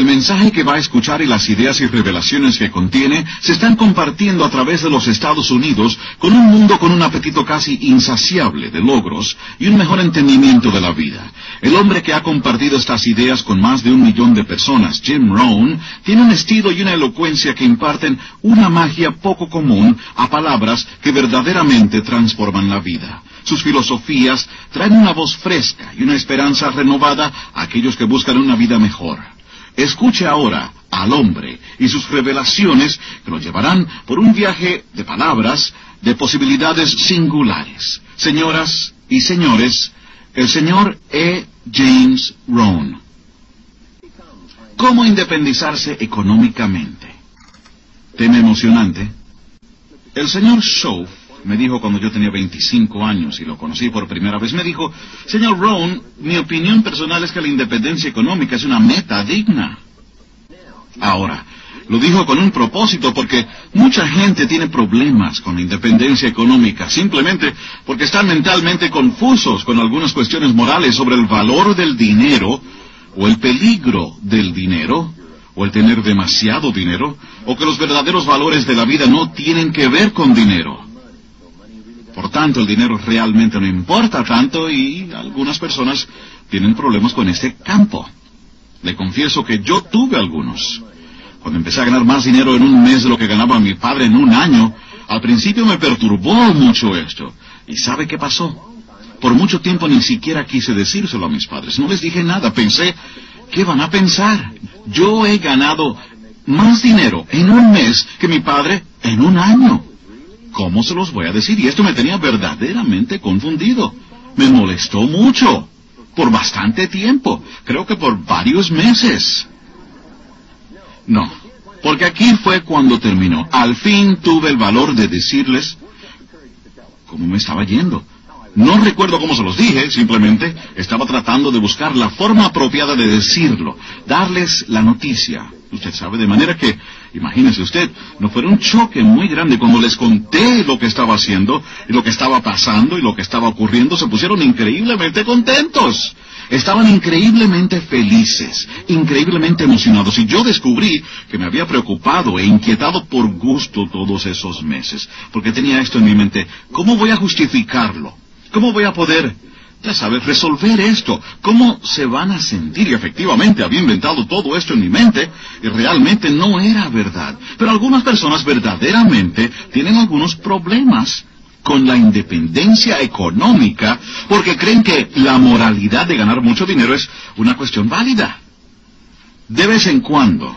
El mensaje que va a escuchar y las ideas y revelaciones que contiene se están compartiendo a través de los Estados Unidos con un mundo con un apetito casi insaciable de logros y un mejor entendimiento de la vida. El hombre que ha compartido estas ideas con más de 1 millón de personas, Jim Rohn, tiene un estilo y una elocuencia que imparten una magia poco común a palabras que verdaderamente transforman la vida. Sus filosofías traen una voz fresca y una esperanza renovada a aquellos que buscan una vida mejor. Escuche ahora al hombre y sus revelaciones que lo llevarán por un viaje de palabras, de posibilidades singulares. Señoras y señores, el señor E. James Rohn. ¿Cómo independizarse económicamente? Tema emocionante. El señor Shoaff me dijo cuando yo tenía 25 años y lo conocí por primera vez, me dijo, señor Rohn, mi opinión personal es que la independencia económica es una meta digna. Ahora, lo dijo con un propósito porque mucha gente tiene problemas con la independencia económica, simplemente porque están mentalmente confusos con algunas cuestiones morales sobre el valor del dinero, o el peligro del dinero, o el tener demasiado dinero, o que los verdaderos valores de la vida no tienen que ver con dinero. Por tanto, el dinero realmente no importa tanto y algunas personas tienen problemas con este campo. Le confieso que yo tuve algunos. Cuando empecé a ganar más dinero en un mes de lo que ganaba mi padre en un año, al principio me perturbó mucho esto. ¿Y sabe qué pasó? Por mucho tiempo ni siquiera quise decírselo a mis padres. No les dije nada. Pensé, ¿qué van a pensar? Yo he ganado más dinero en un mes que mi padre en un año. ¿Cómo se los voy a decir? Y esto me tenía verdaderamente confundido. Me molestó mucho. Por bastante tiempo. Creo que por varios meses. No. Porque aquí fue cuando terminó. Al fin tuve el valor de decirles cómo me estaba yendo. No recuerdo cómo se los dije, simplemente estaba tratando de buscar la forma apropiada de decirlo, darles la noticia. Usted sabe, de manera que, imagínese usted, no fue un choque muy grande cuando les conté lo que estaba haciendo, y lo que estaba pasando, y lo que estaba ocurriendo, se pusieron increíblemente contentos. Estaban increíblemente felices, increíblemente emocionados, y yo descubrí que me había preocupado e inquietado por gusto todos esos meses, porque tenía esto en mi mente, ¿cómo voy a justificarlo? ¿Cómo voy a poder, ya sabes, resolver esto? ¿Cómo se van a sentir? Y efectivamente había inventado todo esto en mi mente y realmente no era verdad. Pero algunas personas verdaderamente tienen algunos problemas con la independencia económica porque creen que la moralidad de ganar mucho dinero es una cuestión válida. De vez en cuando.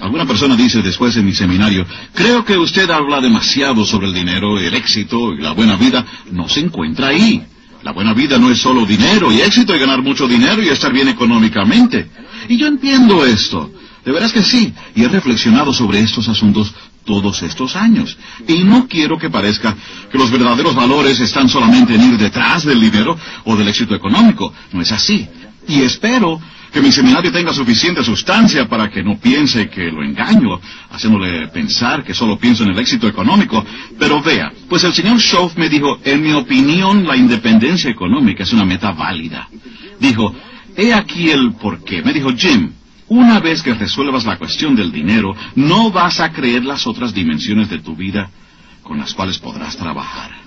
Alguna persona dice después de mi seminario, creo que usted habla demasiado sobre el dinero, el éxito y la buena vida. No se encuentra ahí. La buena vida no es solo dinero y éxito y ganar mucho dinero y estar bien económicamente. Y yo entiendo esto. De veras que sí. Y he reflexionado sobre estos asuntos todos estos años. Y no quiero que parezca que los verdaderos valores están solamente en ir detrás del dinero o del éxito económico. No es así. Y espero que mi seminario tenga suficiente sustancia para que no piense que lo engaño, haciéndole pensar que solo pienso en el éxito económico. Pero vea, pues el señor Shoaff me dijo, en mi opinión, la independencia económica es una meta válida. Dijo, he aquí el porqué. Me dijo, Jim, una vez que resuelvas la cuestión del dinero, no vas a creer las otras dimensiones de tu vida con las cuales podrás trabajar.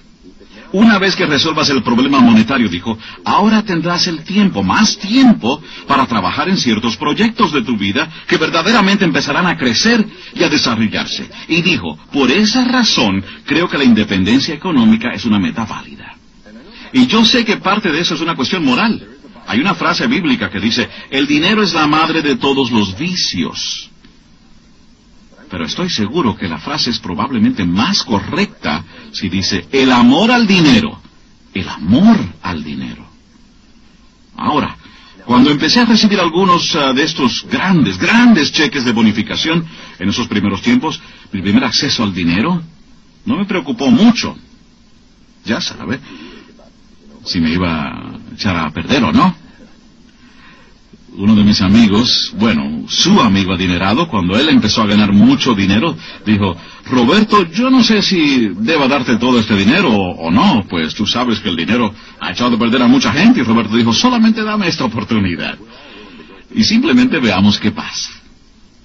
Una vez que resuelvas el problema monetario, dijo, ahora tendrás el tiempo, más tiempo, para trabajar en ciertos proyectos de tu vida que verdaderamente empezarán a crecer y a desarrollarse. Y dijo, por esa razón, creo que la independencia económica es una meta válida. Y yo sé que parte de eso es una cuestión moral. Hay una frase bíblica que dice, el dinero es la madre de todos los vicios. Pero estoy seguro que la frase es probablemente más correcta si dice, el amor al dinero. El amor al dinero. Ahora, cuando empecé a recibir algunos de estos grandes cheques de bonificación, en esos primeros tiempos, mi primer acceso al dinero, no me preocupó mucho. Ya sabe, si me iba a echar a perder o no. Uno de mis amigos, bueno, su amigo adinerado, cuando él empezó a ganar mucho dinero, dijo, Roberto, yo no sé si deba darte todo este dinero o no, pues tú sabes que el dinero ha echado a perder a mucha gente. Y Roberto dijo, solamente dame esta oportunidad. Y simplemente veamos qué pasa.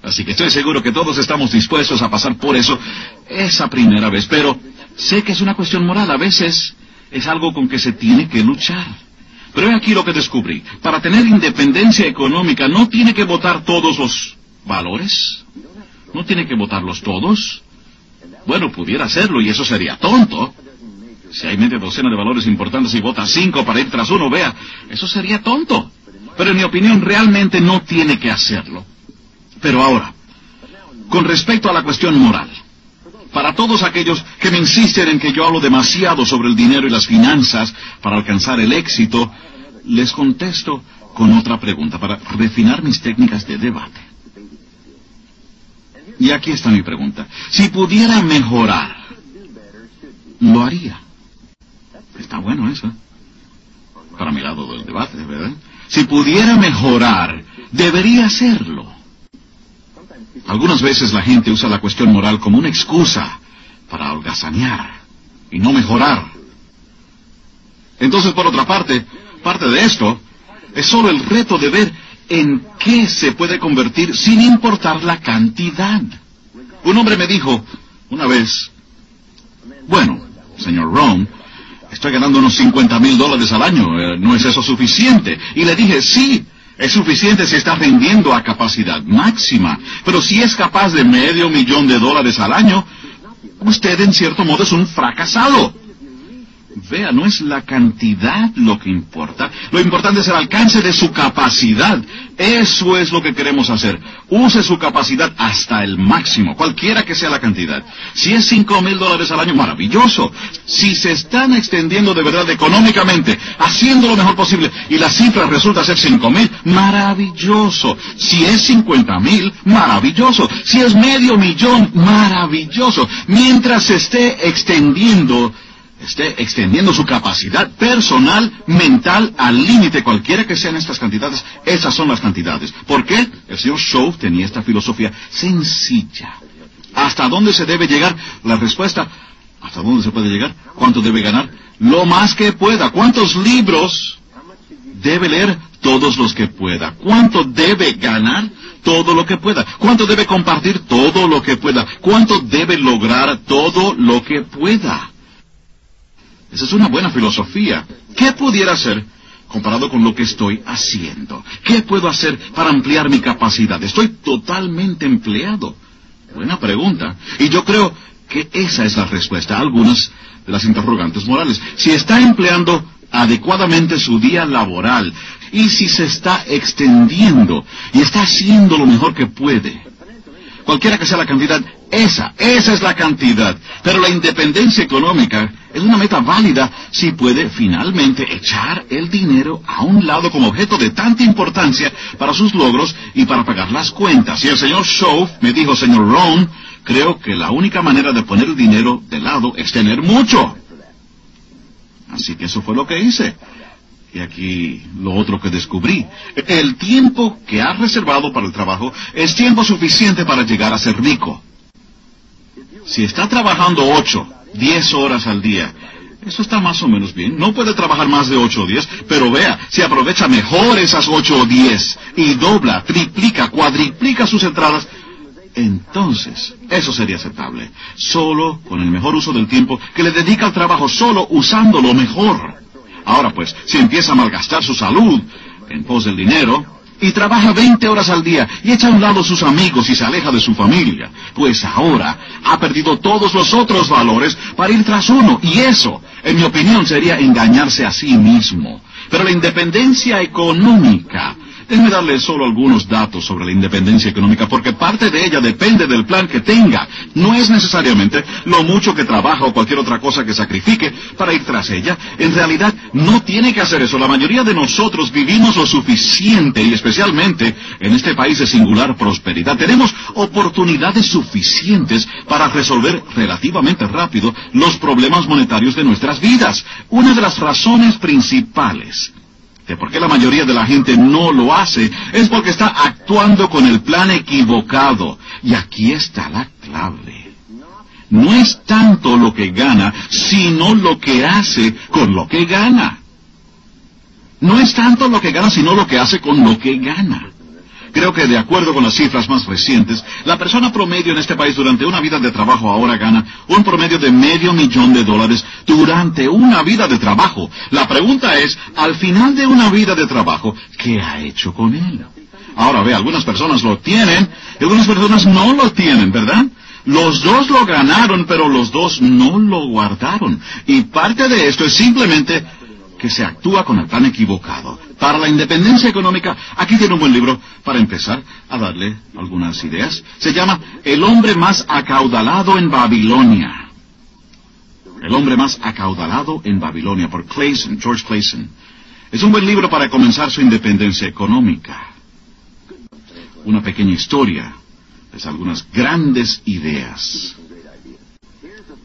Así que estoy seguro que todos estamos dispuestos a pasar por eso esa primera vez. Pero sé que es una cuestión moral. A veces es algo con que se tiene que luchar. Pero he aquí lo que descubrí. Para tener independencia económica no tiene que votar todos los valores. No tiene que votarlos todos. Bueno, pudiera hacerlo y eso sería tonto. Si hay media docena de valores importantes y vota 5 para ir tras uno, vea, eso sería tonto. Pero en mi opinión realmente no tiene que hacerlo. Pero ahora, con respecto a la cuestión moral, para todos aquellos que me insisten en que yo hablo demasiado sobre el dinero y las finanzas para alcanzar el éxito, les contesto con otra pregunta para refinar mis técnicas de debate. Y aquí está mi pregunta. Si pudiera mejorar, lo haría. Está bueno eso. Para mi lado del debate, ¿verdad? Si pudiera mejorar, debería hacerlo. Algunas veces la gente usa la cuestión moral como una excusa para holgazanear y no mejorar. Entonces, por otra parte, parte de esto es solo el reto de ver en qué se puede convertir sin importar la cantidad. Un hombre me dijo una vez, bueno, señor Rohn, estoy ganando unos $50,000 al año, ¿no es eso suficiente? Y le dije, sí, es suficiente si está rindiendo a capacidad máxima, pero si es capaz de $500,000 al año, usted en cierto modo es un fracasado. Vea, no es la cantidad lo que importa, lo importante es el alcance de su capacidad. Eso es lo que queremos hacer. Use su capacidad hasta el máximo, cualquiera que sea la cantidad. Si es $5,000 al año, maravilloso. Si se están extendiendo de verdad económicamente, haciendo lo mejor posible, y la cifra resulta ser $5,000, maravilloso. Si es $50,000, maravilloso. Si es $500,000, maravilloso. Mientras se esté extendiendo su capacidad personal, mental, al límite, cualquiera que sean estas cantidades, esas son las cantidades. ¿Por qué? El señor Shoaff tenía esta filosofía sencilla. ¿Hasta dónde se debe llegar? La respuesta, ¿hasta dónde se puede llegar? ¿Cuánto debe ganar? Lo más que pueda. ¿Cuántos libros debe leer? Todos los que pueda. ¿Cuánto debe ganar? Todo lo que pueda. ¿Cuánto debe compartir? Todo lo que pueda. ¿Cuánto debe lograr? Todo lo que pueda. Esa es una buena filosofía. ¿Qué pudiera hacer comparado con lo que estoy haciendo? ¿Qué puedo hacer para ampliar mi capacidad? Estoy totalmente empleado. Buena pregunta. Y yo creo que esa es la respuesta a algunas de las interrogantes morales. Si está empleando adecuadamente su día laboral, y si se está extendiendo, y está haciendo lo mejor que puede, cualquiera que sea la cantidad, esa es la cantidad. Pero la independencia económica es una meta válida si puede finalmente echar el dinero a un lado como objeto de tanta importancia para sus logros y para pagar las cuentas. Y el señor Shoaff me dijo, señor Rohn, creo que la única manera de poner el dinero de lado es tener mucho. Así que eso fue lo que hice. Y aquí lo otro que descubrí. El tiempo que ha reservado para el trabajo es tiempo suficiente para llegar a ser rico. Si está trabajando 8, 10 horas al día, eso está más o menos bien. No puede trabajar más de 8 o 10, pero vea, si aprovecha mejor esas 8 o 10 y dobla, triplica, cuadriplica sus entradas, entonces eso sería aceptable. Solo con el mejor uso del tiempo que le dedica al trabajo, solo usándolo mejor. Ahora pues, si empieza a malgastar su salud en pos del dinero, y trabaja 20 horas al día, y echa a un lado sus amigos y se aleja de su familia, pues ahora ha perdido todos los otros valores para ir tras uno. Y eso, en mi opinión, sería engañarse a sí mismo. Pero la independencia económica, déjenme darle solo algunos datos sobre la independencia económica, porque parte de ella depende del plan que tenga. No es necesariamente lo mucho que trabaja o cualquier otra cosa que sacrifique para ir tras ella. En realidad, no tiene que hacer eso. La mayoría de nosotros vivimos lo suficiente, y especialmente en este país de singular prosperidad. Tenemos oportunidades suficientes para resolver relativamente rápido los problemas monetarios de nuestras vidas. Una de las razones principales de por qué la mayoría de la gente no lo hace es porque está actuando con el plan equivocado. Y aquí está la clave. No es tanto lo que gana, sino lo que hace con lo que gana. No es tanto lo que gana, sino lo que hace con lo que gana. Creo que, de acuerdo con las cifras más recientes, la persona promedio en este país durante una vida de trabajo ahora gana un promedio de $500,000 durante una vida de trabajo. La pregunta es, al final de una vida de trabajo, ¿qué ha hecho con él? Ahora ve, algunas personas lo tienen, algunas personas no lo tienen, ¿verdad? Los dos lo ganaron, pero los dos no lo guardaron. Y parte de esto es simplemente que se actúa con el plan equivocado. Para la independencia económica, aquí tiene un buen libro para empezar a darle algunas ideas. Se llama El hombre más acaudalado en Babilonia. El hombre más acaudalado en Babilonia, por Clayson, George Clayson. Es un buen libro para comenzar su independencia económica. Una pequeña historia. Es algunas grandes ideas.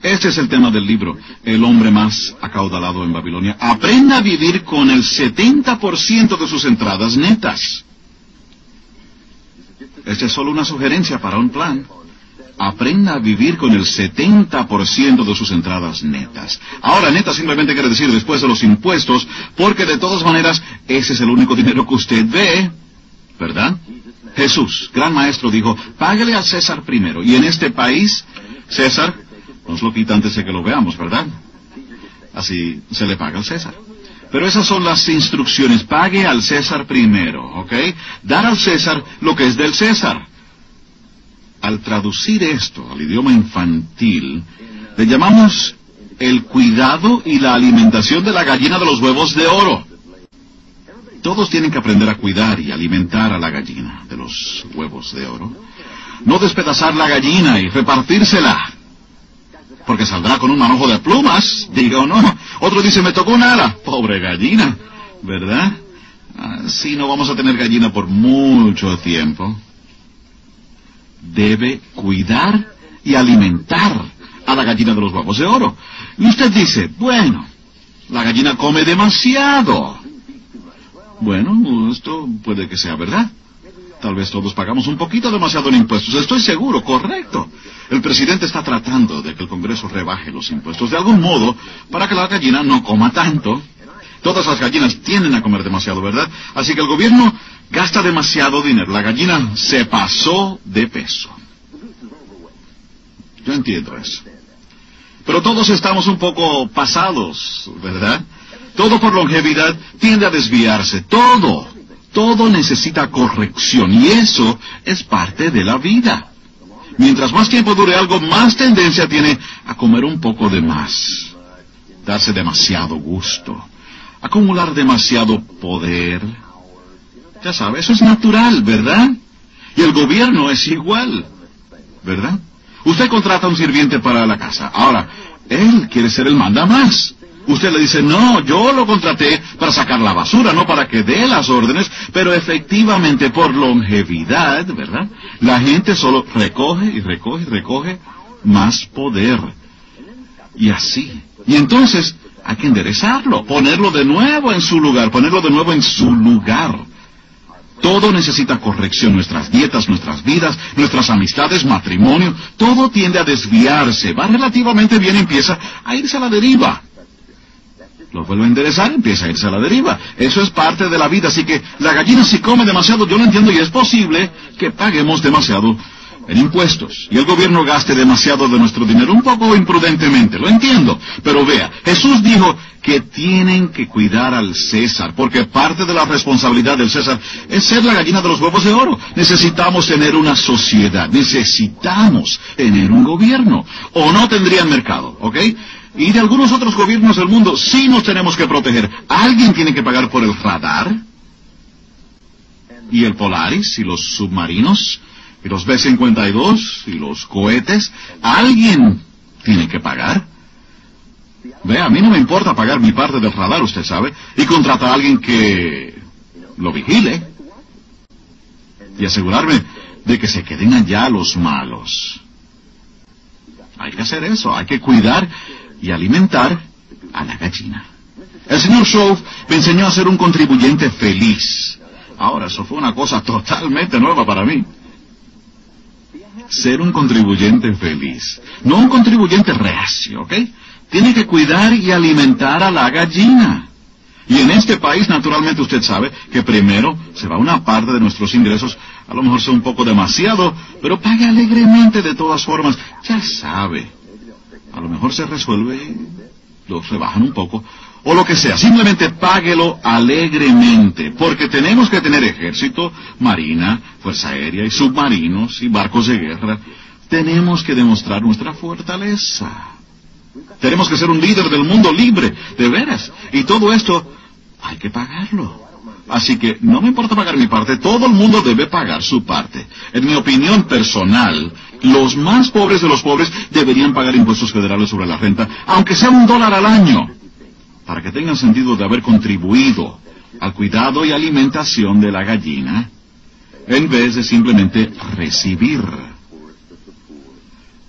Este es el tema del libro, El hombre más acaudalado en Babilonia. Aprenda a vivir con el 70% de sus entradas netas. Esta es solo una sugerencia para un plan. Aprenda a vivir con el 70% de sus entradas netas. Ahora, neta simplemente quiere decir después de los impuestos, porque de todas maneras, ese es el único dinero que usted ve, ¿verdad? Jesús, gran maestro, dijo, págale a César primero. Y en este país, César nos lo quita antes de que lo veamos, ¿verdad? Así se le paga al César. Pero esas son las instrucciones. Pague al César primero, ¿ok? Dar al César lo que es del César. Al traducir esto al idioma infantil, le llamamos el cuidado y la alimentación de la gallina de los huevos de oro. Todos tienen que aprender a cuidar y alimentar a la gallina de los huevos de oro. No despedazar la gallina y repartírsela, porque saldrá con un manojo de plumas, diga o no. Otro dice, me tocó un ala. Pobre gallina, ¿verdad? Así no vamos a tener gallina por mucho tiempo. Debe cuidar y alimentar a la gallina de los huevos de oro. Y usted dice, bueno, la gallina come demasiado. Bueno, esto puede que sea verdad. Tal vez todos pagamos un poquito demasiado en impuestos. Estoy seguro, correcto. El presidente está tratando de que el Congreso rebaje los impuestos de algún modo para que la gallina no coma tanto. Todas las gallinas tienden a comer demasiado, ¿verdad? Así que el gobierno gasta demasiado dinero. La gallina se pasó de peso. Yo entiendo eso. Pero todos estamos un poco pasados, ¿verdad? Todo por longevidad tiende a desviarse. Todo necesita corrección. Y eso es parte de la vida. Mientras más tiempo dure algo, más tendencia tiene a comer un poco de más. Darse demasiado gusto. Acumular demasiado poder. Ya sabe, eso es natural, ¿verdad? Y el gobierno es igual, ¿verdad? Usted contrata a un sirviente para la casa. Ahora, él quiere ser el mandamás. Usted le dice, no, yo lo contraté para sacar la basura, no para que dé las órdenes, pero efectivamente por longevidad, ¿verdad? La gente solo recoge y recoge y recoge más poder. Y así. Y entonces hay que enderezarlo, ponerlo de nuevo en su lugar, ponerlo de nuevo en su lugar. Todo necesita corrección, nuestras dietas, nuestras vidas, nuestras amistades, matrimonio, todo tiende a desviarse, va relativamente bien y empieza a irse a la deriva. Lo vuelve a enderezar, empieza a irse a la deriva. Eso es parte de la vida, así que la gallina si come demasiado, yo lo entiendo, y es posible que paguemos demasiado en impuestos. Y el gobierno gaste demasiado de nuestro dinero, un poco imprudentemente, lo entiendo. Pero vea, Jesús dijo que tienen que cuidar al César, porque parte de la responsabilidad del César es ser la gallina de los huevos de oro. Necesitamos tener una sociedad, necesitamos tener un gobierno, o no tendrían mercado, ¿ok? Y de algunos otros gobiernos del mundo sí nos tenemos que proteger. Alguien tiene que pagar por el radar, y el Polaris, y los submarinos, y los B-52, y los cohetes. Alguien tiene que pagar. Ve, a mí no me importa pagar mi parte del radar, usted sabe, y contrata a alguien que lo vigile, y asegurarme de que se queden allá los malos. Hay que hacer eso, hay que cuidar y alimentar a la gallina. El señor Shoaff me enseñó a ser un contribuyente feliz. Ahora, eso fue una cosa totalmente nueva para mí. Ser un contribuyente feliz. No un contribuyente reacio, ¿ok? Tiene que cuidar y alimentar a la gallina. Y en este país, naturalmente, usted sabe que primero se va una parte de nuestros ingresos, a lo mejor sea un poco demasiado, pero pague alegremente de todas formas, ya sabe. A lo mejor se resuelve y lo rebajan un poco, o lo que sea, simplemente páguelo alegremente, porque tenemos que tener ejército, marina, fuerza aérea y submarinos y barcos de guerra. Tenemos que demostrar nuestra fortaleza. Tenemos que ser un líder del mundo libre, de veras. Y todo esto hay que pagarlo. Así que no me importa pagar mi parte, todo el mundo debe pagar su parte. En mi opinión personal, los más pobres de los pobres deberían pagar impuestos federales sobre la renta, aunque sea $1 al año, para que tengan sentido de haber contribuido al cuidado y alimentación de la gallina, en vez de simplemente recibir.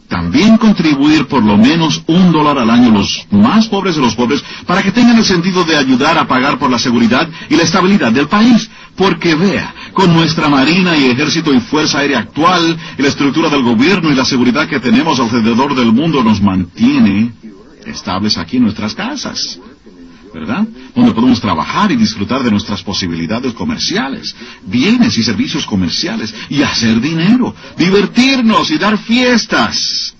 También contribuir por lo menos $1 al año los más pobres de los pobres para que tengan el sentido de ayudar a pagar por la seguridad y la estabilidad del país. Porque vea, con nuestra marina y ejército y fuerza aérea actual y la estructura del gobierno y la seguridad que tenemos alrededor del mundo nos mantiene estables aquí en nuestras casas, ¿verdad? Donde podemos trabajar y disfrutar de nuestras posibilidades comerciales, bienes y servicios comerciales, y hacer dinero, divertirnos y dar fiestas.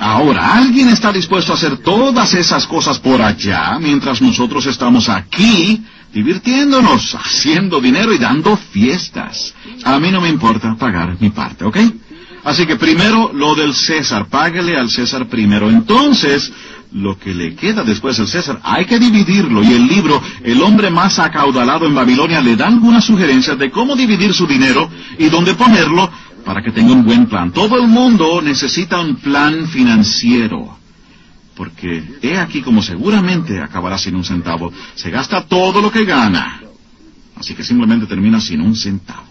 Ahora, ¿alguien está dispuesto a hacer todas esas cosas por allá, mientras nosotros estamos aquí, divirtiéndonos, haciendo dinero y dando fiestas? A mí no me importa pagar mi parte, ¿ok? Así que primero, lo del César, páguele al César primero. Entonces, lo que le queda después al César, hay que dividirlo. Y el libro, El hombre más acaudalado en Babilonia, le da algunas sugerencias de cómo dividir su dinero y dónde ponerlo para que tenga un buen plan. Todo el mundo necesita un plan financiero. Porque he aquí como seguramente acabará sin un centavo. Se gasta todo lo que gana. Así que simplemente termina sin un centavo.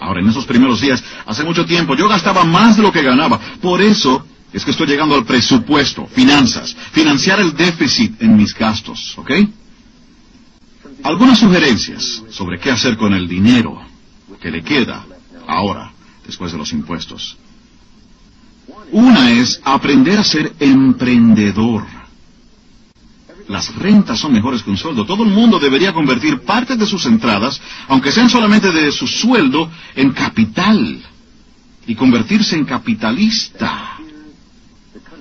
Ahora, en esos primeros días, hace mucho tiempo, yo gastaba más de lo que ganaba. Por eso es que estoy llegando al presupuesto, finanzas, financiar el déficit en mis gastos, ¿ok? Algunas sugerencias sobre qué hacer con el dinero que le queda ahora, después de los impuestos. Una es aprender a ser emprendedor. Las rentas son mejores que un sueldo. Todo el mundo debería convertir parte de sus entradas, aunque sean solamente de su sueldo, en capital y convertirse en capitalista.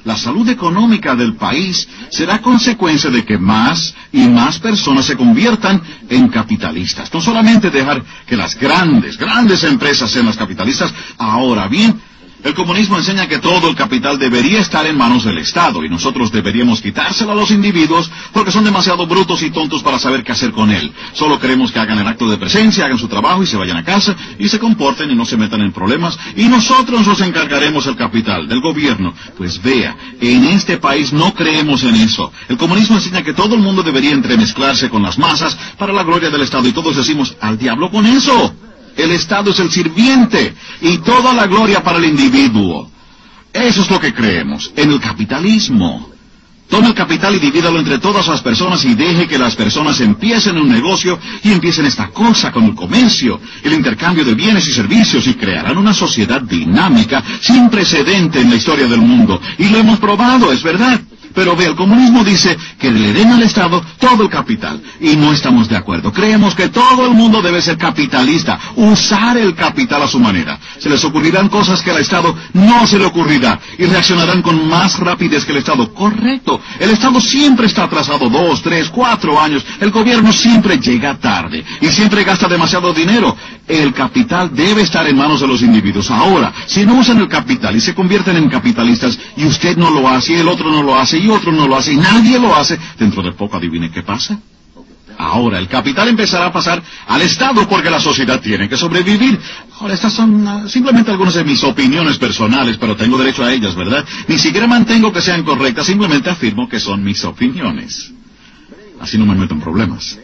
La salud económica del país será consecuencia de que más y más personas se conviertan en capitalistas. No solamente dejar que las grandes empresas sean las capitalistas. Ahora bien, el comunismo enseña que todo el capital debería estar en manos del Estado y nosotros deberíamos quitárselo a los individuos porque son demasiado brutos y tontos para saber qué hacer con él. Solo queremos que hagan el acto de presencia, hagan su trabajo y se vayan a casa y se comporten y no se metan en problemas y nosotros nos encargaremos del capital, del gobierno. Pues vea, en este país no creemos en eso. El comunismo enseña que todo el mundo debería entremezclarse con las masas para la gloria del Estado y todos decimos, al diablo con eso. El Estado es el sirviente y toda la gloria para el individuo. Eso es lo que creemos en el capitalismo. Tome el capital y divídalo entre todas las personas y deje que las personas empiecen un negocio y empiecen esta cosa con el comercio, el intercambio de bienes y servicios y crearán una sociedad dinámica sin precedente en la historia del mundo. Y lo hemos probado, es verdad. Pero ve, el comunismo dice que le den al Estado todo el capital. Y no estamos de acuerdo. Creemos que todo el mundo debe ser capitalista, usar el capital a su manera. Se les ocurrirán cosas que al Estado no se le ocurrirá. Y reaccionarán con más rapidez que el Estado. Correcto. El Estado siempre está atrasado 2, 3, 4 años. El gobierno siempre llega tarde. Y siempre gasta demasiado dinero. El capital debe estar en manos de los individuos. Ahora, si no usan el capital y se convierten en capitalistas, y usted no lo hace, y el otro no lo hace, y otro no lo hace, y nadie lo hace, dentro de poco adivine qué pasa. Ahora, el capital empezará a pasar al Estado porque la sociedad tiene que sobrevivir. Ahora, estas son simplemente algunas de mis opiniones personales, pero tengo derecho a ellas, ¿verdad? Ni siquiera mantengo que sean correctas, simplemente afirmo que son mis opiniones. Así no me meto en problemas.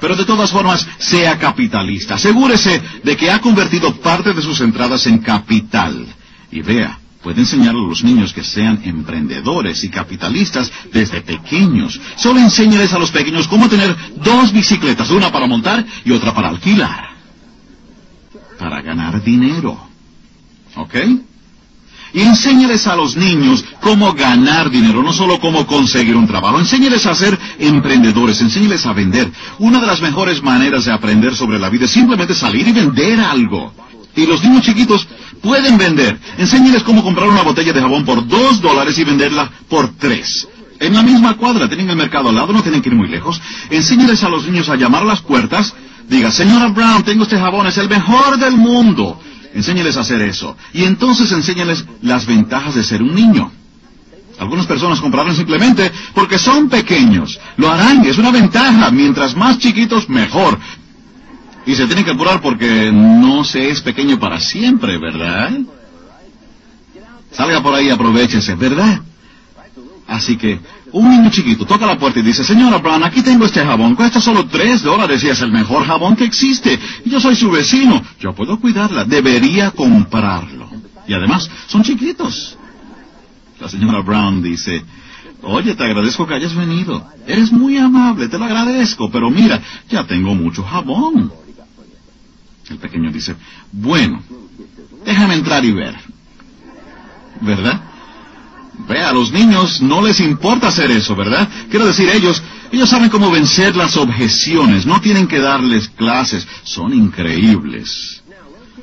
Pero de todas formas, sea capitalista. Asegúrese de que ha convertido parte de sus entradas en capital. Y vea, puede enseñarle a los niños que sean emprendedores y capitalistas desde pequeños. Solo enséñales a los pequeños cómo tener 2 bicicletas, una para montar y otra para alquilar. Para ganar dinero. ¿Ok? y enséñales a los niños cómo ganar dinero, no solo cómo conseguir un trabajo. Enséñales a ser emprendedores, enséñales a vender. Una de las mejores maneras de aprender sobre la vida es simplemente salir y vender algo. Y los niños chiquitos pueden vender. Enséñales cómo comprar una botella de jabón por $2 y venderla por $3. En la misma cuadra, tienen el mercado al lado, no tienen que ir muy lejos. Enséñales a los niños a llamar a las puertas. Diga, señora Brown, tengo este jabón, es el mejor del mundo. Enséñales a hacer eso. Y entonces enséñales las ventajas de ser un niño. Algunas personas comprarán simplemente porque son pequeños. Lo harán, es una ventaja. Mientras más chiquitos, mejor. Y se tienen que apurar porque no se es pequeño para siempre, ¿verdad? Salga por ahí, aprovéchese, ¿verdad? Así que, un niño chiquito toca la puerta y dice, señora Brown, aquí tengo este jabón, cuesta solo $3 y es el mejor jabón que existe. Yo soy su vecino, yo puedo cuidarla, debería comprarlo. Y además, son chiquitos. La señora Brown dice, oye, te agradezco que hayas venido. Eres muy amable, te lo agradezco, pero mira, ya tengo mucho jabón. El pequeño dice, bueno, déjame entrar y ver. ¿Verdad? Ve, a los niños no les importa hacer eso, ¿verdad? Quiero decir, ellos saben cómo vencer las objeciones. No tienen que darles clases. Son increíbles.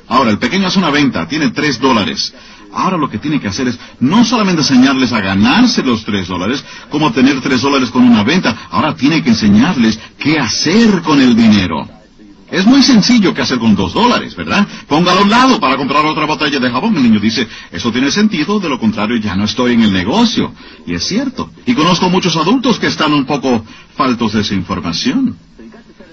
Ahora, el pequeño hace una venta. Tiene $3. Ahora lo que tiene que hacer es no solamente enseñarles a ganarse los $3, como obtener $3 con una venta. Ahora tiene que enseñarles qué hacer con el dinero. Es muy sencillo qué hacer con $2, ¿verdad? Póngalo a un lado para comprar otra botella de jabón. El niño dice, eso tiene sentido, de lo contrario ya no estoy en el negocio. Y es cierto. Y conozco muchos adultos que están un poco faltos de esa información.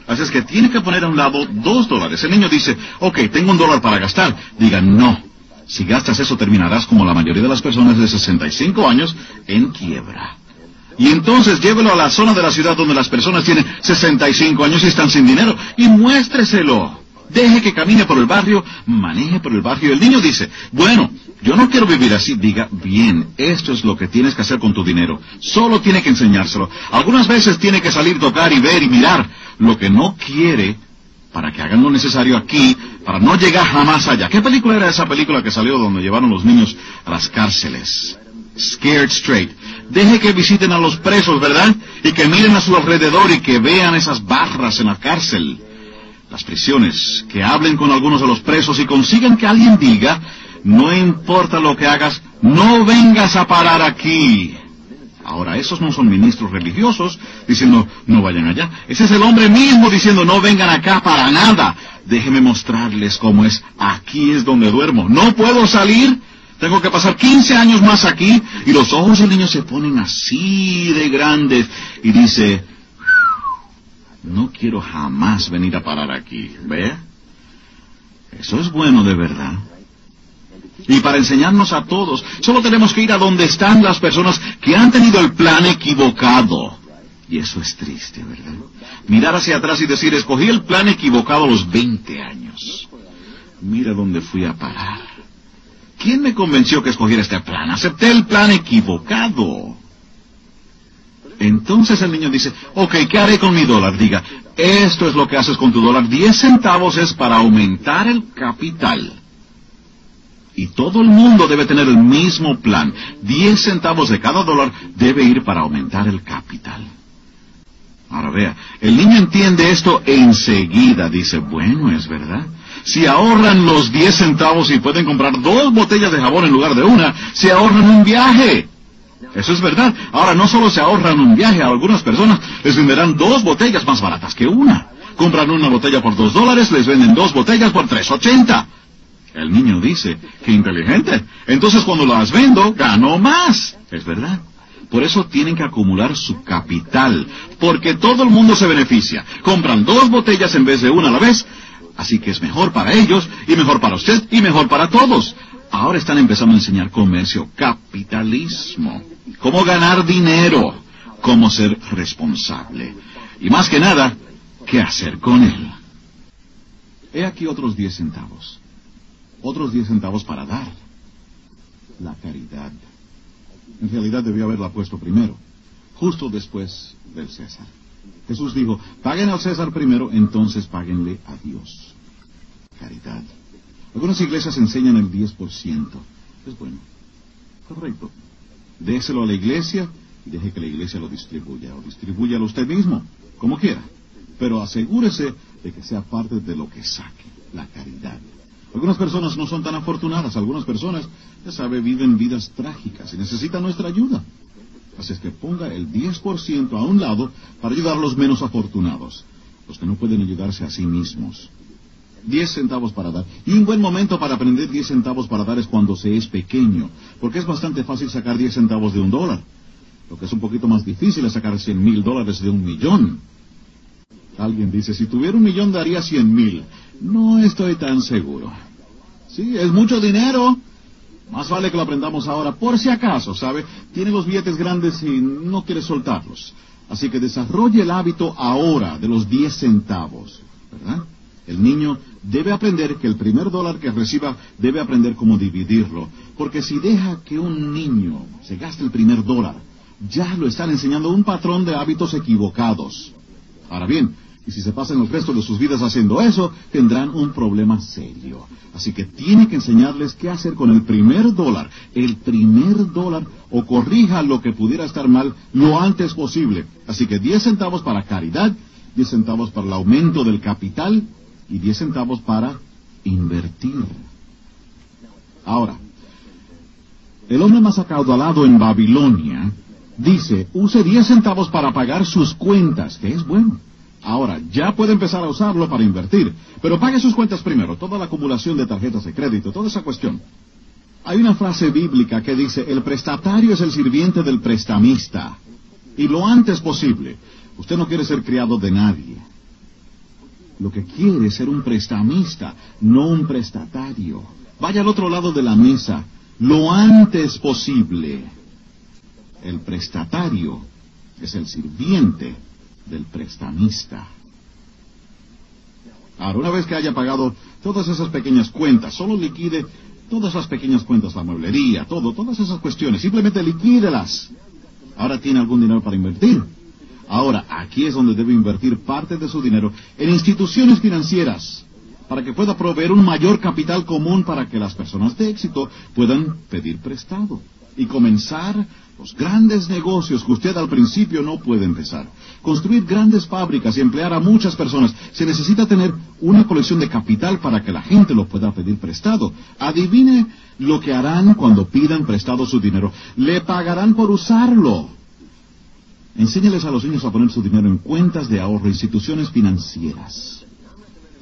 Así es que tiene que poner a un lado $2. El niño dice, ok, tengo $1 para gastar. Diga, no. Si gastas eso terminarás como la mayoría de las personas de 65 años en quiebra. Y entonces llévelo a la zona de la ciudad donde las personas tienen 65 años y están sin dinero y muéstreselo. Deje que camine por el barrio, maneje por el barrio. El niño dice, bueno, yo no quiero vivir así. Diga, bien, esto es lo que tienes que hacer con tu dinero. Solo tiene que enseñárselo. Algunas veces tiene que salir, tocar y ver y mirar lo que no quiere para que hagan lo necesario aquí, para no llegar jamás allá. ¿Qué película era esa película que salió donde llevaron los niños a las cárceles? Scared Straight. Deje que visiten a los presos, ¿verdad? Y que miren a su alrededor y que vean esas barras en la cárcel, las prisiones, que hablen con algunos de los presos y consigan que alguien diga, no importa lo que hagas, no vengas a parar aquí. Ahora, esos no son ministros religiosos diciendo, no vayan allá. Ese es el hombre mismo diciendo, no vengan acá para nada. Déjenme mostrarles cómo es. Aquí es donde duermo. No puedo salir. Tengo que pasar 15 años más aquí. Y los ojos del niño se ponen así de grandes. Y dice, no quiero jamás venir a parar aquí. ¿Ve? Eso es bueno de verdad. Y para enseñarnos a todos, solo tenemos que ir a donde están las personas que han tenido el plan equivocado. Y eso es triste, ¿verdad? Mirar hacia atrás y decir, escogí el plan equivocado a los 20 años. Mira dónde fui a parar. ¿Quién me convenció que escogiera este plan? Acepté el plan equivocado. Entonces el niño dice, ok, ¿qué haré con mi $? Diga, esto es lo que haces con tu $. 10 centavos es para aumentar el capital. Y todo el mundo debe tener el mismo plan. 10 centavos de cada $, debe ir para aumentar el capital. Ahora vea, el niño entiende esto enseguida. Dice, bueno, es verdad. Si ahorran los 10 centavos y pueden comprar 2 botellas de jabón en lugar de una, se ahorran un viaje. Eso es verdad. Ahora, no solo se ahorran un viaje, a algunas personas les venderán 2 botellas más baratas que una. Compran una botella por $2, les venden 2 botellas por $3.80. El niño dice, qué inteligente. Entonces, cuando las vendo, gano más. Es verdad. Por eso tienen que acumular su capital, porque todo el mundo se beneficia. Compran 2 botellas en vez de una a la vez. Así que es mejor para ellos, y mejor para usted, y mejor para todos. Ahora están empezando a enseñar comercio, capitalismo, cómo ganar dinero, cómo ser responsable. Y más que nada, qué hacer con él. He aquí otros 10 centavos. Otros 10 centavos para dar. La caridad. En realidad debió haberla puesto primero, justo después del César. Jesús dijo, paguen al César primero, entonces páguenle a Dios. Caridad. Algunas iglesias enseñan el 10%. Es bueno. Correcto. Déselo a la iglesia y deje que la iglesia lo distribuya, o distribúyalo usted mismo, como quiera. Pero asegúrese de que sea parte de lo que saque, la caridad. Algunas personas no son tan afortunadas, algunas personas, ya sabe, viven vidas trágicas y necesitan nuestra ayuda. Así es que ponga el 10% a un lado para ayudar a los menos afortunados, los que no pueden ayudarse a sí mismos. 10 centavos para dar. Y un buen momento para aprender 10 centavos para dar es cuando se es pequeño, porque es bastante fácil sacar 10 centavos de $1. Lo que es un poquito más difícil es sacar $100,000 de $1,000,000. Alguien dice, si tuviera $1,000,000 daría $100,000. No estoy tan seguro. Sí, es mucho dinero. Más vale que lo aprendamos ahora, por si acaso, ¿sabe? Tiene los billetes grandes y no quiere soltarlos. Así que desarrolle el hábito ahora de los 10 centavos, ¿verdad? El niño debe aprender que el primer $1 que reciba debe aprender cómo dividirlo. Porque si deja que un niño se gaste el primer $1, ya lo están enseñando un patrón de hábitos equivocados. Ahora bien, y si se pasan el resto de sus vidas haciendo eso, tendrán un problema serio. Así que tiene que enseñarles qué hacer con el primer $1. El primer $1, o corrija lo que pudiera estar mal lo antes posible. Así que 10 centavos para caridad, 10 centavos para el aumento del capital y 10 centavos para invertir. Ahora, el hombre más acaudalado en Babilonia dice, use 10 centavos para pagar sus cuentas, que es bueno. Ahora, ya puede empezar a usarlo para invertir, pero pague sus cuentas primero, toda la acumulación de tarjetas de crédito, toda esa cuestión. Hay una frase bíblica que dice, el prestatario es el sirviente del prestamista, y lo antes posible. Usted no quiere ser criado de nadie. Lo que quiere es ser un prestamista, no un prestatario. Vaya al otro lado de la mesa, lo antes posible. El prestatario es el sirviente del prestamista. Ahora, una vez que haya pagado todas esas pequeñas cuentas, solo liquide todas las pequeñas cuentas, la mueblería, todas esas cuestiones, simplemente liquídelas. Ahora tiene algún dinero para invertir. Ahora, aquí es donde debe invertir parte de su dinero en instituciones financieras, para que pueda proveer un mayor capital común para que las personas de éxito puedan pedir prestado y comenzar los grandes negocios que usted al principio no puede empezar. Construir grandes fábricas y emplear a muchas personas. Se necesita tener una colección de capital para que la gente lo pueda pedir prestado. Adivine lo que harán cuando pidan prestado su dinero. Le pagarán por usarlo. Enséñales a los niños a poner su dinero en cuentas de ahorro, instituciones financieras.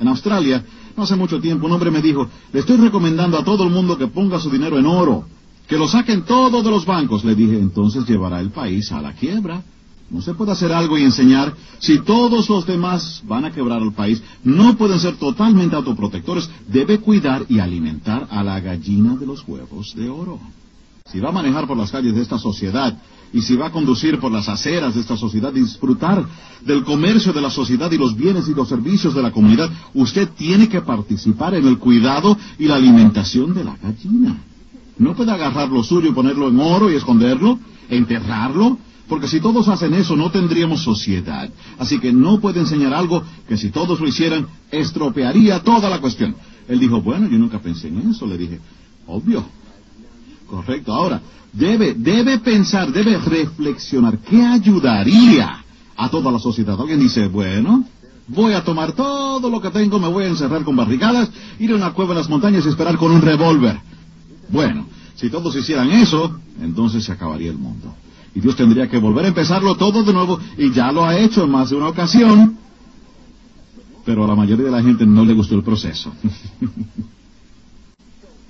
En Australia, no hace mucho tiempo, un hombre me dijo, le estoy recomendando a todo el mundo que ponga su dinero en oro, que lo saquen todo de los bancos. Le dije, entonces llevará el país a la quiebra. No se puede hacer algo y enseñar. Si todos los demás van a quebrar el país, no pueden ser totalmente autoprotectores. Debe cuidar y alimentar a la gallina de los huevos de oro. Si va a manejar por las calles de esta sociedad, y si va a conducir por las aceras de esta sociedad, disfrutar del comercio de la sociedad y los bienes y los servicios de la comunidad, usted tiene que participar en el cuidado y la alimentación de la gallina. No puede agarrar lo suyo y ponerlo en oro y esconderlo, enterrarlo, porque si todos hacen eso no tendríamos sociedad. Así que no puede enseñar algo que si todos lo hicieran estropearía toda la cuestión. Él dijo, bueno, yo nunca pensé en eso. Le dije, obvio. Correcto. Ahora, debe pensar, debe reflexionar. ¿Qué ayudaría a toda la sociedad? Alguien dice, bueno, voy a tomar todo lo que tengo, me voy a encerrar con barricadas, ir a una cueva en las montañas y esperar con un revólver. Bueno, si todos hicieran eso, entonces se acabaría el mundo. Y Dios tendría que volver a empezarlo todo de nuevo, y ya lo ha hecho en más de una ocasión. Pero a la mayoría de la gente no le gustó el proceso.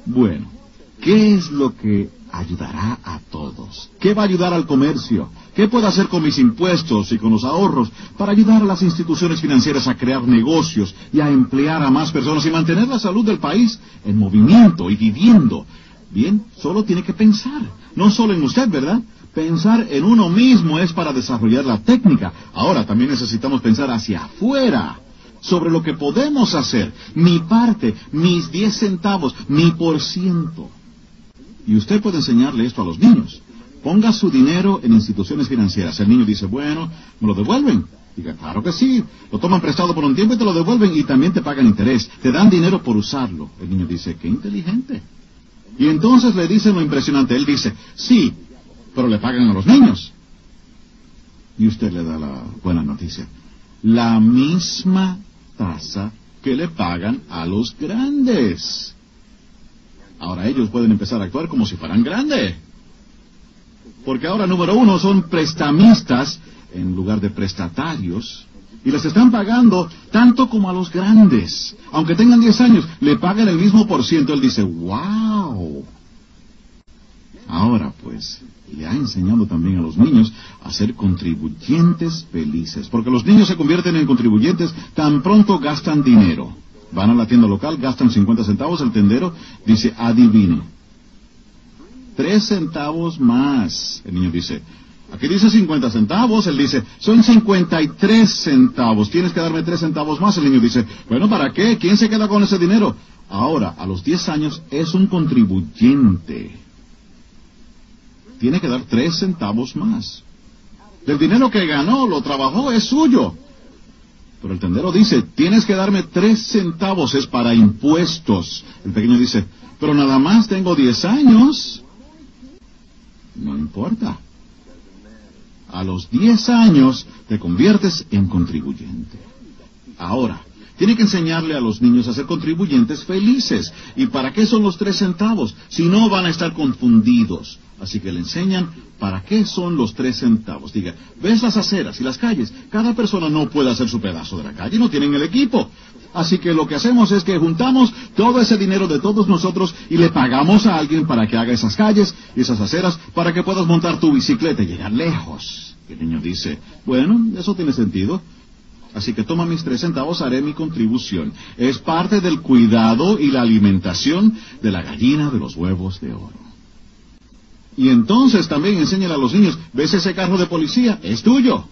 Bueno. ¿Qué es lo que ayudará a todos? ¿Qué va a ayudar al comercio? ¿Qué puedo hacer con mis impuestos y con los ahorros para ayudar a las instituciones financieras a crear negocios y a emplear a más personas y mantener la salud del país en movimiento y viviendo? Bien, solo tiene que pensar, no solo en usted, ¿verdad? Pensar en uno mismo es para desarrollar la técnica. Ahora también necesitamos pensar hacia afuera, sobre lo que podemos hacer, mi parte, mis 10 centavos, mi %. Y usted puede enseñarle esto a los niños. Ponga su dinero en instituciones financieras. El niño dice, bueno, ¿me lo devuelven? Diga, claro que sí. Lo toman prestado por un tiempo y te lo devuelven y también te pagan interés. Te dan dinero por usarlo. El niño dice, qué inteligente. Y entonces le dicen lo impresionante. Él dice, sí, pero le pagan a los niños. Y usted le da la buena noticia. La misma tasa que le pagan a los grandes. Ahora ellos pueden empezar a actuar como si fueran grandes. Porque ahora, número uno, son prestamistas en lugar de prestatarios. Y les están pagando tanto como a los grandes. Aunque tengan 10 años, le pagan el mismo %. Él dice, ¡wow! Ahora, pues, le ha enseñado también a los niños a ser contribuyentes felices. Porque los niños se convierten en contribuyentes tan pronto gastan dinero. Van a la tienda local, gastan 50 centavos, el tendero dice, adivine. 3 centavos más. El niño dice, aquí dice 50 centavos, él dice, son 53 centavos, tienes que darme 3 centavos más. El niño dice, bueno, ¿para qué? ¿Quién se queda con ese dinero? Ahora, a los 10 años, es un contribuyente. Tiene que dar 3 centavos más. Del dinero que ganó, lo trabajó, es suyo. Pero el tendero dice, tienes que darme 3 centavos, es para impuestos. El pequeño dice, pero nada más tengo 10 años. No importa. A los 10 años te conviertes en contribuyente. Ahora, tiene que enseñarle a los niños a ser contribuyentes felices. ¿Y para qué son los 3 centavos? Si no, van a estar confundidos. Así que le enseñan para qué son los 3 centavos. Diga, ¿ves las aceras y las calles? Cada persona no puede hacer su pedazo de la calle, no tienen el equipo. Así que lo que hacemos es que juntamos todo ese dinero de todos nosotros y le pagamos a alguien para que haga esas calles y esas aceras para que puedas montar tu bicicleta y llegar lejos. El niño dice, bueno, eso tiene sentido. Así que toma mis 3 centavos, haré mi contribución. Es parte del cuidado y la alimentación de la gallina de los huevos de oro. Y entonces también enséñale a los niños, ¿ves ese carro de policía? Es tuyo.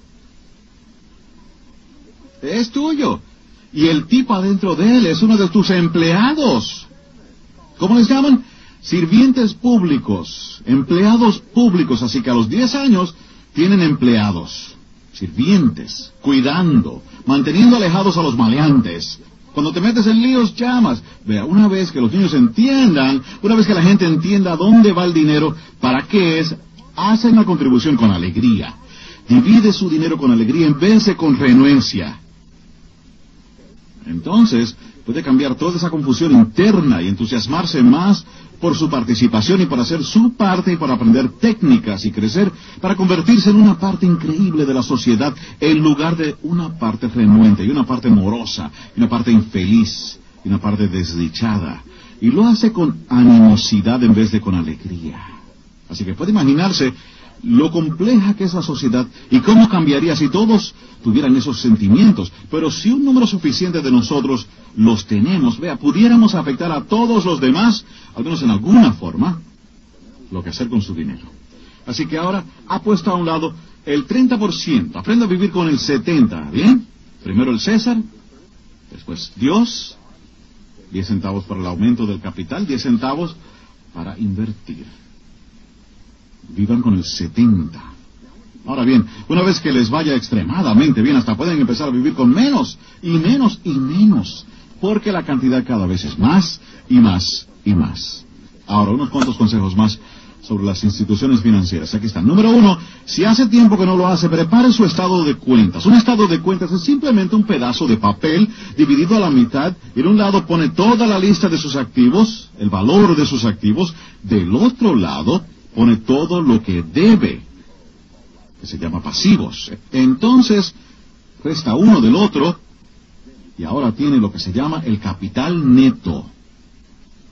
Es tuyo. Y el tipo adentro de él es uno de tus empleados. ¿Cómo les llaman? Sirvientes públicos, empleados públicos. Así que a los 10 años tienen empleados, sirvientes, cuidando, manteniendo alejados a los maleantes. Cuando te metes en líos, llamas. Vea, una vez que los niños entiendan, una vez que la gente entienda dónde va el dinero, para qué es, hacen la contribución con alegría. Divide su dinero con alegría en vez de con renuencia. Entonces, puede cambiar toda esa confusión interna y entusiasmarse más por su participación y por hacer su parte y por aprender técnicas y crecer para convertirse en una parte increíble de la sociedad en lugar de una parte renuente y una parte morosa y una parte infeliz y una parte desdichada. Y lo hace con animosidad en vez de con alegría. Así que puede imaginarse lo compleja que es la sociedad y cómo cambiaría si todos tuvieran esos sentimientos. Pero si un número suficiente de nosotros los tenemos, vea, pudiéramos afectar a todos los demás, al menos en alguna forma, lo que hacer con su dinero. Así que ahora ha puesto a un lado el 30%, aprenda a vivir con el 70%, ¿bien? Primero el César, después Dios, 10 centavos para el aumento del capital, 10 centavos para invertir. Vivan con el 70. Ahora bien, una vez que les vaya extremadamente bien, hasta pueden empezar a vivir con menos, y menos, y menos. Porque la cantidad cada vez es más, y más, y más. Ahora, unos cuantos consejos más sobre las instituciones financieras. Aquí están. Número uno, si hace tiempo que no lo hace, prepare su estado de cuentas. Un estado de cuentas es simplemente un pedazo de papel dividido a la mitad, y de un lado pone toda la lista de sus activos, el valor de sus activos, del otro lado pone todo lo que debe, que se llama pasivos. Entonces, resta uno del otro, y ahora tiene lo que se llama el capital neto.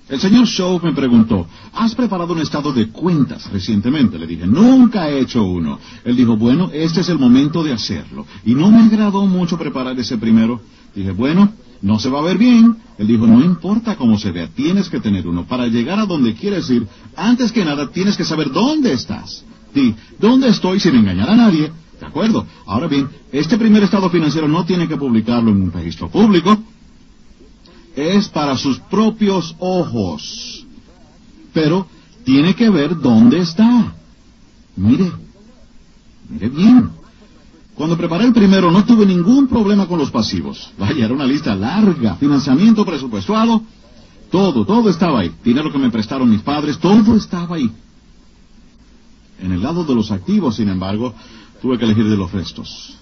El señor Shoaff me preguntó, ¿has preparado un estado de cuentas recientemente? Le dije, nunca he hecho uno. Él dijo, bueno, este es el momento de hacerlo. Y no me agradó mucho preparar ese primero. Dije, bueno, no se va a ver bien. Él dijo, no importa cómo se vea, tienes que tener uno. Para llegar a donde quieres ir, antes que nada, tienes que saber dónde estás. Di, ¿dónde estoy sin engañar a nadie? ¿De acuerdo? Ahora bien, este primer estado financiero no tiene que publicarlo en un registro público. Es para sus propios ojos. Pero tiene que ver dónde está. Mire, mire bien. Cuando preparé el primero no tuve ningún problema con los pasivos. Vaya, era una lista larga. Financiamiento presupuestado, Todo estaba ahí. Dinero que me prestaron mis padres, todo estaba ahí. En el lado de los activos, sin embargo, tuve que elegir de los restos.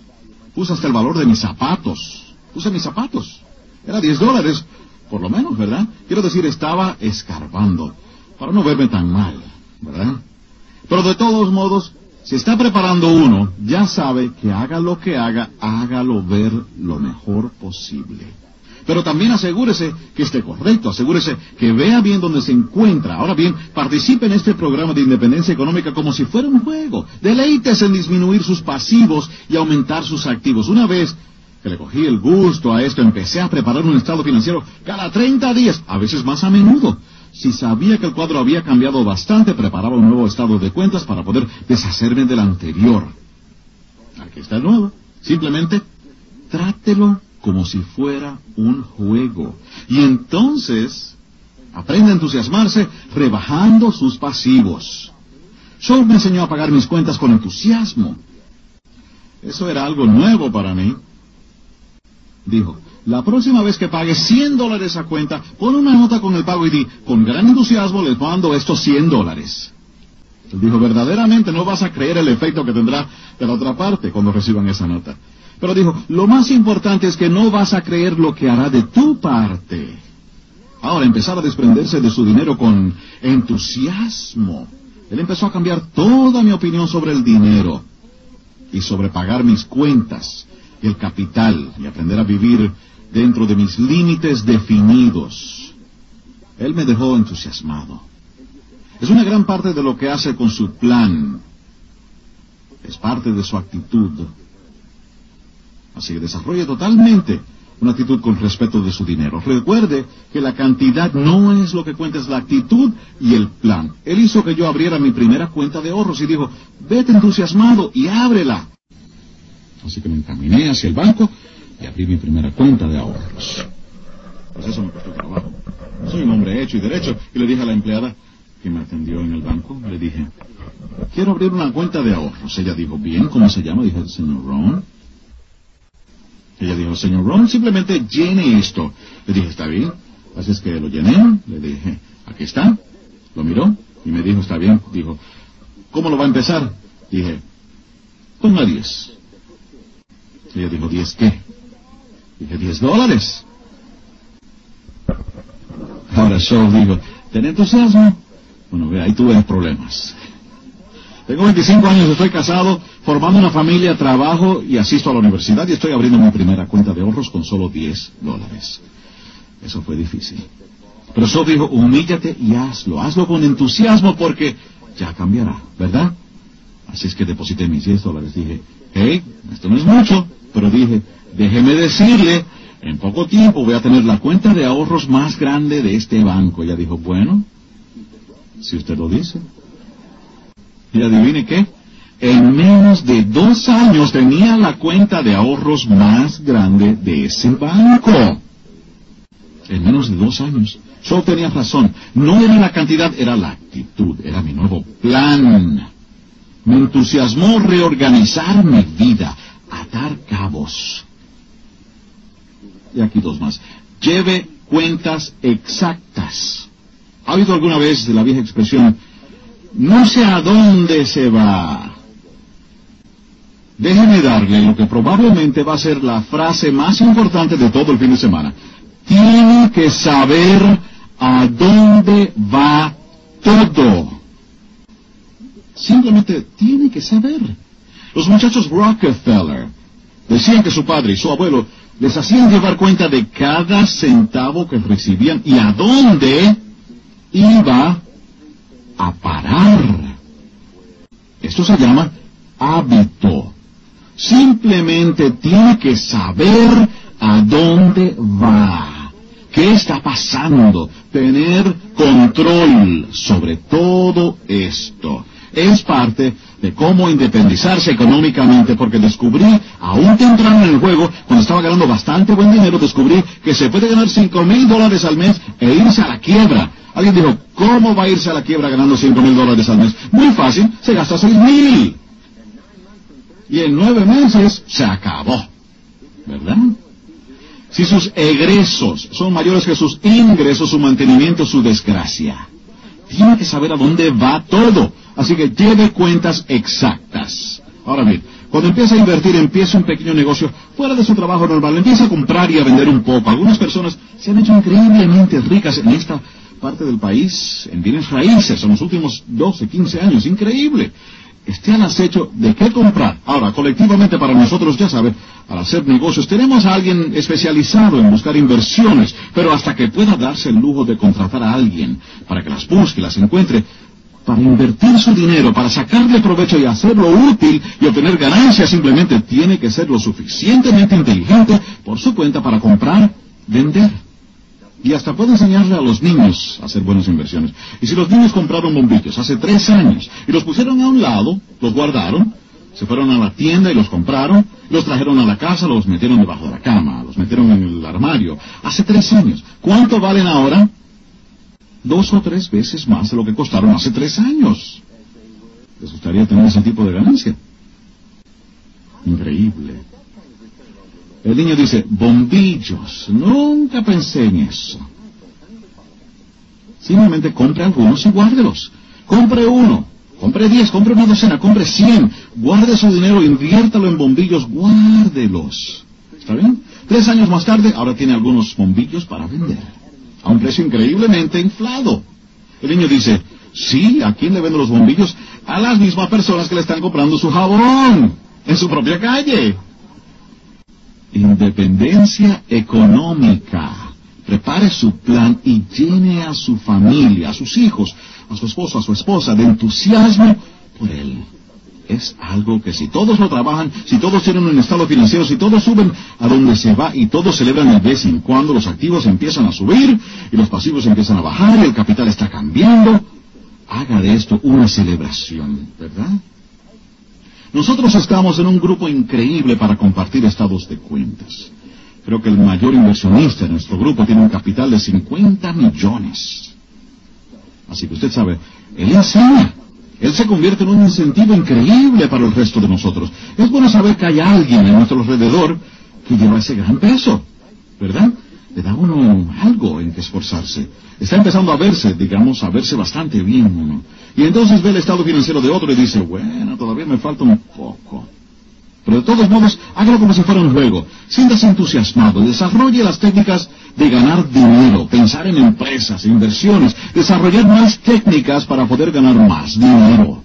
Puse hasta el valor de mis zapatos. Puse mis zapatos. Era $10, por lo menos, ¿verdad? Quiero decir, estaba escarbando, para no verme tan mal, ¿verdad? Pero de todos modos, si está preparando uno, ya sabe que haga lo que haga, hágalo ver lo mejor posible. Pero también asegúrese que esté correcto, asegúrese que vea bien dónde se encuentra. Ahora bien, participe en este programa de independencia económica como si fuera un juego. Deleítese en disminuir sus pasivos y aumentar sus activos. Una vez que le cogí el gusto a esto, empecé a preparar un estado financiero cada 30 días, a veces más a menudo. Si sabía que el cuadro había cambiado bastante, preparaba un nuevo estado de cuentas para poder deshacerme del anterior. Aquí está el nuevo. Simplemente, trátelo como si fuera un juego. Y entonces, aprende a entusiasmarse rebajando sus pasivos. Shoaff me enseñó a pagar mis cuentas con entusiasmo. Eso era algo nuevo para mí. Dijo, la próxima vez que pagues $100 a cuenta, pon una nota con el pago y di, con gran entusiasmo les mando estos $100. Él dijo, verdaderamente no vas a creer el efecto que tendrá de la otra parte cuando reciban esa nota. Pero dijo, lo más importante es que no vas a creer lo que hará de tu parte. Ahora, empezar a desprenderse de su dinero con entusiasmo. Él empezó a cambiar toda mi opinión sobre el dinero y sobre pagar mis cuentas y el capital y aprender a vivir dentro de mis límites definidos. Él me dejó entusiasmado. Es una gran parte de lo que hace con su plan. Es parte de su actitud. Así que desarrolle totalmente una actitud con respecto de su dinero. Recuerde que la cantidad no es lo que cuenta, es la actitud y el plan. Él hizo que yo abriera mi primera cuenta de ahorros y dijo, vete entusiasmado y ábrela. Así que me encaminé hacia el banco y abrí mi primera cuenta de ahorros. Pues eso me costó trabajo. Soy un hombre hecho y derecho. Y le dije a la empleada que me atendió en el banco, le dije, quiero abrir una cuenta de ahorros. Ella dijo, bien, ¿cómo se llama? Dije, el señor Rohn. Ella dijo, señor Rohn, simplemente llene esto. Le dije, está bien. Así es que lo llené, le dije, aquí está. Lo miró y me dijo, está bien. Dijo, ¿cómo lo va a empezar? Dije, ponga 10. Ella dijo, ¿10 qué? Dije, $10. Ahora Shoaff dijo, ¿ten entusiasmo? Bueno, ve, ahí tuve problemas. Tengo 25 años, estoy casado, formando una familia, trabajo y asisto a la universidad y estoy abriendo mi primera cuenta de ahorros con solo $10. Eso fue difícil. Pero Shoaff dijo, humíllate y hazlo con entusiasmo porque ya cambiará, ¿verdad? Así es que deposité mis $10. Dije, hey, esto no es mucho, pero dije, déjeme decirle, en poco tiempo voy a tener la cuenta de ahorros más grande de este banco. Ella dijo, bueno, si usted lo dice. Y adivine qué, en menos de 2 años tenía la cuenta de ahorros más grande de ese banco. En menos de 2 años. Yo tenía razón, no era la cantidad, era la actitud, era mi nuevo plan. Me entusiasmó reorganizar mi vida, atar cabos. Y aquí 2 más. Lleve cuentas exactas. ¿Ha oído alguna vez de la vieja expresión, no sé a dónde se va? Déjeme darle lo que probablemente va a ser la frase más importante de todo el fin de semana. Tiene que saber a dónde va todo. Simplemente tiene que saber. Los muchachos Rockefeller decían que su padre y su abuelo les hacían llevar cuenta de cada centavo que recibían y a dónde iba a parar. Esto se llama hábito. Simplemente tiene que saber a dónde va, qué está pasando, tener control sobre todo esto. Es parte de cómo independizarse económicamente, porque descubrí, aún temprano en el juego, cuando estaba ganando bastante buen dinero, descubrí que se puede ganar $5,000 al mes e irse a la quiebra. Alguien dijo, ¿cómo va a irse a la quiebra ganando $5,000 al mes? Muy fácil, se gasta $6,000. Y en 9 meses se acabó, ¿verdad? Si sus egresos son mayores que sus ingresos, su mantenimiento es su desgracia. Tiene que saber a dónde va todo. Así que lleve cuentas exactas. Ahora bien, cuando empieza a invertir, empieza un pequeño negocio fuera de su trabajo normal, empieza a comprar y a vender un poco. Algunas personas se han hecho increíblemente ricas en esta parte del país, en bienes raíces, en los últimos 12, 15 años. Increíble. Esté al acecho de qué comprar. Ahora, colectivamente para nosotros, ya saben, al hacer negocios, tenemos a alguien especializado en buscar inversiones, pero hasta que pueda darse el lujo de contratar a alguien para que las busque, las encuentre, para invertir su dinero, para sacarle provecho y hacerlo útil y obtener ganancias, simplemente tiene que ser lo suficientemente inteligente por su cuenta para comprar, vender. Y hasta puede enseñarle a los niños a hacer buenas inversiones. Y si los niños compraron bombillos hace 3 años y los pusieron a un lado, los guardaron, se fueron a la tienda y los compraron, los trajeron a la casa, los metieron debajo de la cama, los metieron en el armario, hace 3 años. ¿Cuánto valen ahora? 2 o 3 veces más de lo que costaron hace 3 años. ¿Les gustaría tener ese tipo de ganancia? Increíble. El niño dice, bombillos, nunca pensé en eso. Simplemente compre algunos y guárdelos. Compre 1, compre 10, compre 1 docena, compre 100. Guarde su dinero, inviértalo en bombillos, guárdelos. ¿Está bien? 3 años más tarde, ahora tiene algunos bombillos para vender a un precio increíblemente inflado. El niño dice, sí, ¿a quién le venden los bombillos? A las mismas personas que le están comprando su jabón en su propia calle. Independencia económica. Prepare su plan y llene a su familia, a sus hijos, a su esposo, a su esposa, de entusiasmo por él. Es algo que si todos lo trabajan, si todos tienen un estado financiero, si todos suben a donde se va y todos celebran de vez en cuando, los activos empiezan a subir y los pasivos empiezan a bajar y el capital está cambiando, haga de esto una celebración, ¿verdad? Nosotros estamos en un grupo increíble para compartir estados de cuentas. Creo que el mayor inversionista de nuestro grupo tiene un capital de 50 millones. Así que usted sabe, Elías Sánchez, él se convierte en un incentivo increíble para el resto de nosotros. Es bueno saber que hay alguien a nuestro alrededor que lleva ese gran peso, ¿verdad? Le da uno algo en que esforzarse. Está empezando a verse, digamos, a verse bastante bien uno. Y entonces ve el estado financiero de otro y dice, bueno, todavía me falta un poco. Pero de todos modos, hágalo como si fuera un juego. Siéntase entusiasmado, desarrolle las técnicas de ganar dinero, pensar en empresas, inversiones, desarrollar más técnicas para poder ganar más dinero.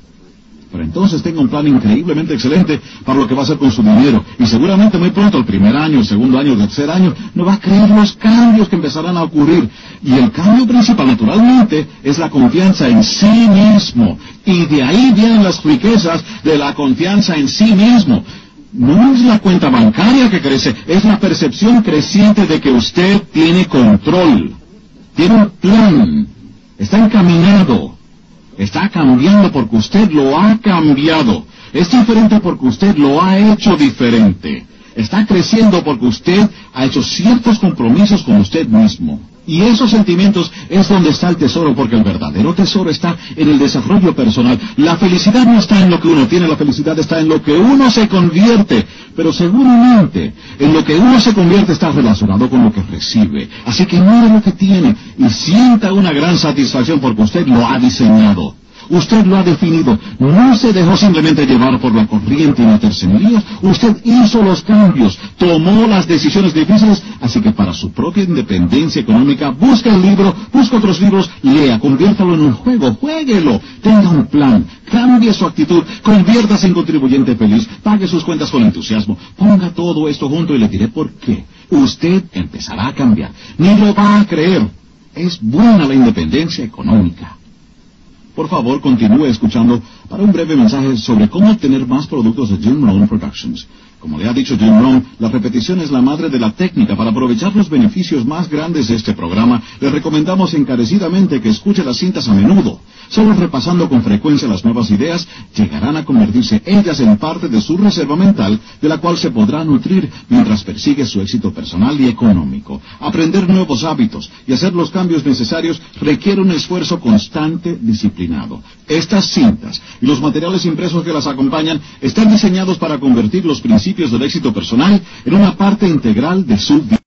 Pero entonces tenga un plan increíblemente excelente para lo que va a hacer con su dinero. Y seguramente muy pronto, el primer año, el segundo año, el tercer año, no va a creer los cambios que empezarán a ocurrir. Y el cambio principal, naturalmente, es la confianza en sí mismo. Y de ahí vienen las riquezas de la confianza en sí mismo. No es la cuenta bancaria que crece, es la percepción creciente de que usted tiene control, tiene un plan, está encaminado, está cambiando porque usted lo ha cambiado, es diferente porque usted lo ha hecho diferente, está creciendo porque usted ha hecho ciertos compromisos con usted mismo. Y esos sentimientos es donde está el tesoro, porque el verdadero tesoro está en el desarrollo personal. La felicidad no está en lo que uno tiene, la felicidad está en lo que uno se convierte. Pero seguramente, en lo que uno se convierte está relacionado con lo que recibe. Así que mire lo que tiene y sienta una gran satisfacción porque usted lo ha diseñado. Usted lo ha definido. No se dejó simplemente llevar por la corriente y meterse en líos. Usted hizo los cambios, tomó las decisiones difíciles. Así que para su propia independencia económica, busca el libro, busca otros libros, lea, conviértalo en un juego, juéguelo, tenga un plan, cambie su actitud, conviértase en contribuyente feliz, pague sus cuentas con entusiasmo, ponga todo esto junto y le diré por qué. Usted empezará a cambiar, ni lo va a creer. Es buena la independencia económica. Por favor, continúe escuchando para un breve mensaje sobre cómo obtener más productos de Jim Rohn Productions. Como le ha dicho Jim Rohn, la repetición es la madre de la técnica. Para aprovechar los beneficios más grandes de este programa, le recomendamos encarecidamente que escuche las cintas a menudo. Solo repasando con frecuencia las nuevas ideas, llegarán a convertirse ellas en parte de su reserva mental, de la cual se podrá nutrir mientras persigue su éxito personal y económico. Aprender nuevos hábitos y hacer los cambios necesarios requiere un esfuerzo constante, disciplinado. Estas cintas y los materiales impresos que las acompañan están diseñados para convertir los principios del éxito personal en una parte integral de su vida.